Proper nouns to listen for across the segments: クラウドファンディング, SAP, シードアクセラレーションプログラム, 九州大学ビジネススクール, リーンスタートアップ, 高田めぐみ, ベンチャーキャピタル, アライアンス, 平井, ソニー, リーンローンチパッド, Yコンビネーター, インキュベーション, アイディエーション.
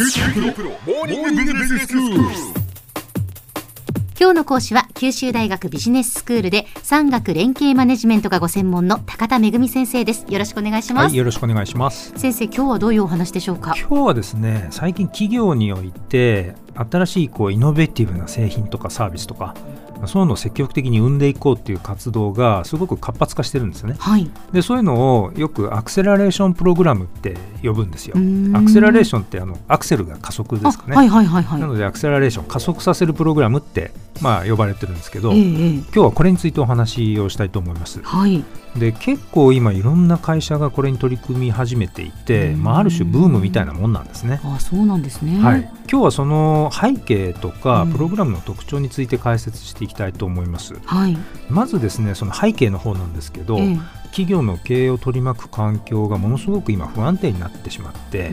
今日の講師は九州大学ビジネススクールで産学連携マネジメントがご専門の高田めぐみ先生です。よろしくお願いします。はい、よろしくお願いします。先生、今日はどういうお話でしょうか？今日はですね、最近企業において新しいイノベティブな製品とかサービスとかそういうのを積極的に生んでいこうっていう活動がすごく活発化してるんですよね。はい、でそういうのをよくアクセラレーションプログラムって呼ぶんですよ。アクセラレーションってアクセルが加速ですかね。はいはいはいはい、なのでアクセラレーション加速させるプログラムって、呼ばれてるんですけど、今日はこれについてお話をしたいと思います。はい、で結構今いろんな会社がこれに取り組み始めていて、ある種ブームみたいなもんなんですね。あ、そうなんですね。はい、今日はその背景とかプログラムの特徴について解説していきたいと思います。はい、まずですね、その背景の方なんですけど、企業の経営を取り巻く環境がものすごく今不安定になってしまって、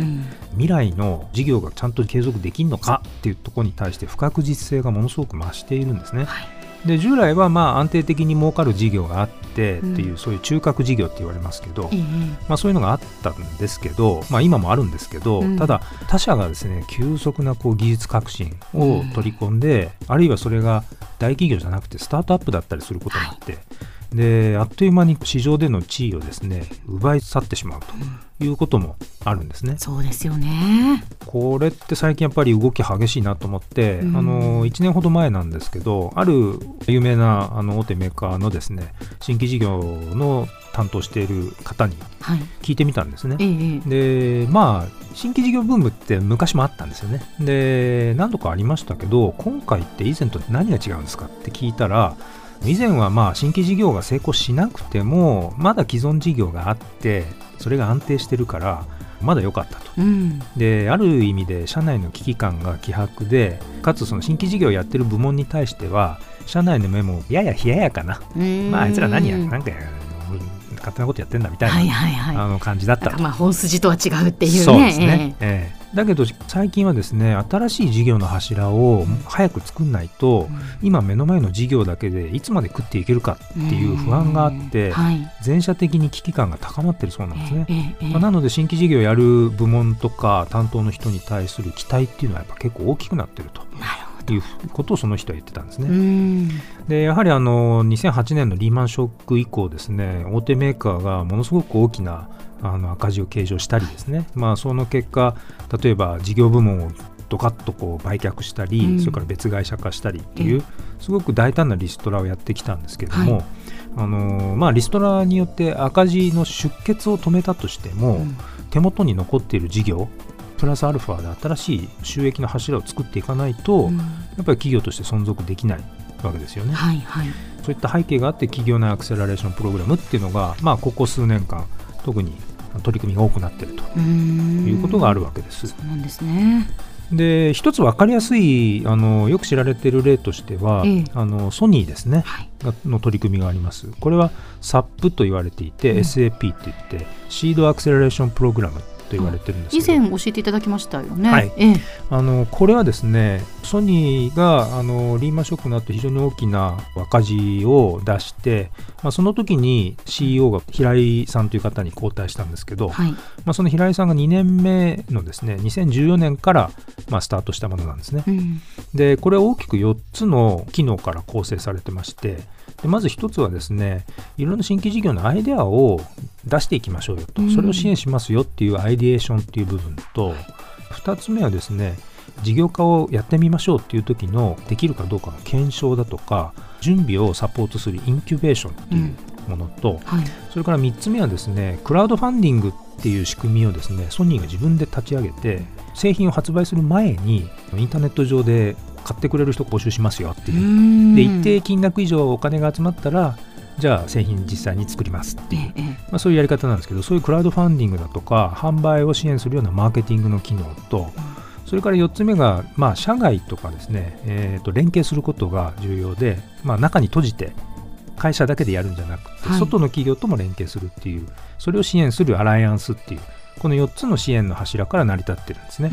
未来の事業がちゃんと継続できるのかっていうところに対して不確実性がものすごく増しているんですね。はい、で従来は安定的に儲かる事業があってっていう、そういう中核事業って言われますけど、そういうのがあったんですけど、今もあるんですけど、ただ他社がですね、急速な技術革新を取り込んで、あるいはそれが大企業じゃなくてスタートアップだったりすることになって、であっという間に市場での地位をですね、奪い去ってしまうということもあるんですね。そうですよね。これって最近やっぱり動き激しいなと思って、1年ほど前なんですけど、ある有名な大手メーカーのですね、新規事業の担当している方に聞いてみたんですね。で新規事業ブームって昔もあったんですよね。で何度かありましたけど、今回って以前と何が違うんですかって聞いたら、以前は新規事業が成功しなくてもまだ既存事業があってそれが安定してるからまだ良かったと。である意味で社内の危機感が希薄で、かつその新規事業をやってる部門に対しては社内の目もやや冷ややかな、あいつら何か勝手なことやってんだみたいな、感じだったと。本筋とは違うっていうね。そうですね。だけど最近はですね、新しい事業の柱を早く作んないと、今目の前の事業だけでいつまで食っていけるかっていう不安があって、全社的に危機感が高まってるそうなんですね。なので新規事業をやる部門とか担当の人に対する期待っていうのはやっぱ結構大きくなってると。いうことをその人は言ってたんですね。でやはり2008年のリーマンショック以降ですね、大手メーカーがものすごく大きな赤字を計上したりですね、その結果例えば事業部門をドカッと売却したり、それから別会社化したりっていう、すごく大胆なリストラをやってきたんですけども、リストラによって赤字の出血を止めたとしても、手元に残っている事業プラスアルファで新しい収益の柱を作っていかないと、やっぱり企業として存続できないわけですよね。そういった背景があって企業内アクセラレーションプログラムっていうのが、ここ数年間特に取り組みが多くなっているということがあるわけです。そうなんですね。で一つ分かりやすいよく知られている例としては、ソニーですね、の取り組みがあります。これは SAP と言われていて、SAP といってシードアクセラレーションプログラムと言われてるんですけど、以前教えていただきましたよね。これはですね、ソニーがリーマンショックの後非常に大きな赤字を出して、その時に CEO が平井さんという方に交代したんですけど、その平井さんが2年目のですね2014年からスタートしたものなんですね。でこれは大きく4つの機能から構成されてまして、でまず一つはですね、いろんな新規事業のアイデアを出していきましょうよと、それを支援しますよっていうアイディエーションっていう部分と、2つ目はですね、事業化をやってみましょうっていう時のできるかどうかの検証だとか準備をサポートするインキュベーションっていうものと、それから3つ目はですね、クラウドファンディングっていう仕組みをですね、ソニーが自分で立ち上げて、製品を発売する前にインターネット上で買ってくれる人を募集しますよっていう。で一定金額以上お金が集まったら、じゃあ製品実際に作りますっていう、そういうやり方なんですけど、そういうクラウドファンディングだとか販売を支援するようなマーケティングの機能と、それから4つ目が、社外とかですね、連携することが重要で、中に閉じて会社だけでやるんじゃなくて、外の企業とも連携するっていう、それを支援するアライアンスっていう、この4つの支援の柱から成り立ってるんですね。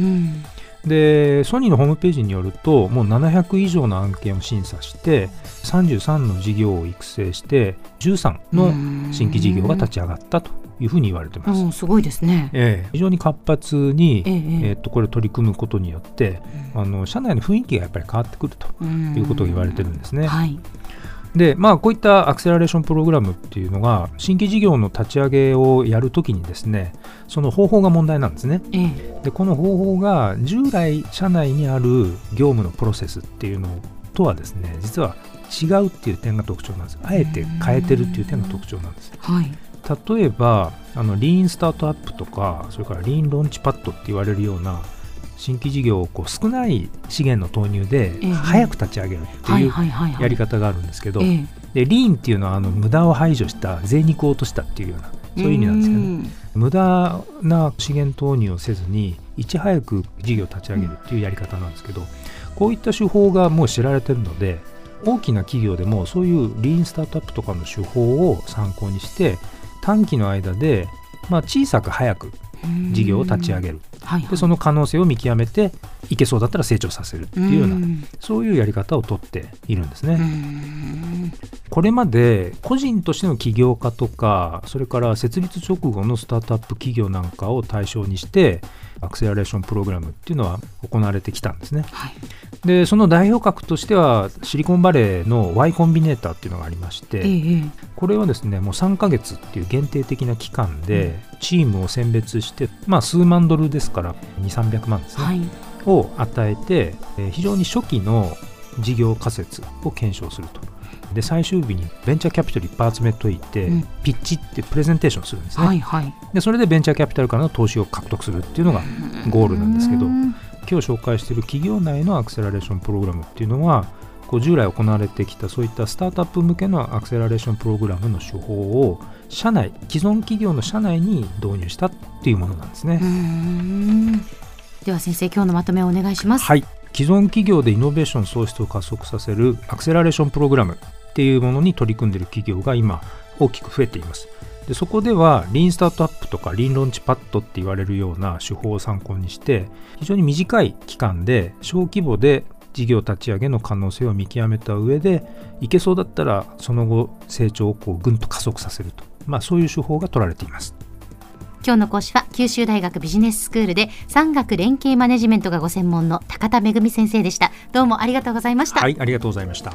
でソニーのホームページによると、もう700以上の案件を審査して33の事業を育成して13の新規事業が立ち上がったというふうに言われてます。すごいですね。非常に活発に、これを取り組むことによって、社内の雰囲気がやっぱり変わってくるということが言われてるんですね。はい。で、こういったアクセラレーションプログラムっていうのが新規事業の立ち上げをやるときにですね、その方法が問題なんですね。で、この方法が従来社内にある業務のプロセスっていうのとはですね、実は違うっていう点が特徴なんです。あえて変えてるっていう点が特徴なんです。はい、例えばリーンスタートアップとか、それからリーンローンチパッドって言われるような新規事業をこう少ない資源の投入で早く立ち上げるっていうやり方があるんですけど、でリーンっていうのは無駄を排除した贅肉を落としたっていうようなそういう意味なんですけどね。無駄な資源投入をせずにいち早く事業を立ち上げるっていうやり方なんですけど、こういった手法がもう知られてるので、大きな企業でもそういうリーンスタートアップとかの手法を参考にして短期の間で小さく早く事業を立ち上げる、でその可能性を見極めていけそうだったら成長させるっていうようなそういうやり方をとっているんですね。これまで個人としての起業家とか、それから設立直後のスタートアップ企業なんかを対象にしてアクセラレーションプログラムっていうのは行われてきたんですね。でその代表格としてはシリコンバレーの Y コンビネーターっていうのがありまして、これはですねもう3ヶ月っていう限定的な期間でチームを選別して、数万ドルですから200、300万ですね、を与えて、非常に初期の事業仮説を検証すると。で最終日にベンチャーキャピタルいっぱい集めといて、ピッチってプレゼンテーションするんですね。でそれでベンチャーキャピタルからの投資を獲得するっていうのがゴールなんですけど、今日紹介している企業内のアクセラレーションプログラムっていうのはこう従来行われてきたそういったスタートアップ向けのアクセラレーションプログラムの手法を社内既存企業の社内に導入したっていうものなんですね。では先生、今日のまとめをお願いします。はい、既存企業でイノベーション創出を加速させるアクセラレーションプログラムっていうものに取り組んでいる企業が今大きく増えています。でそこではリーンスタートアップとかリーンローンチパッドって言われるような手法を参考にして非常に短い期間で小規模で事業立ち上げの可能性を見極めた上でいけそうだったらその後成長をこうぐんと加速させると、そういう手法が取られています。今日の講師は九州大学ビジネススクールで産学連携マネジメントがご専門の高田めぐみ先生でした。どうもありがとうございました。はい、ありがとうございました。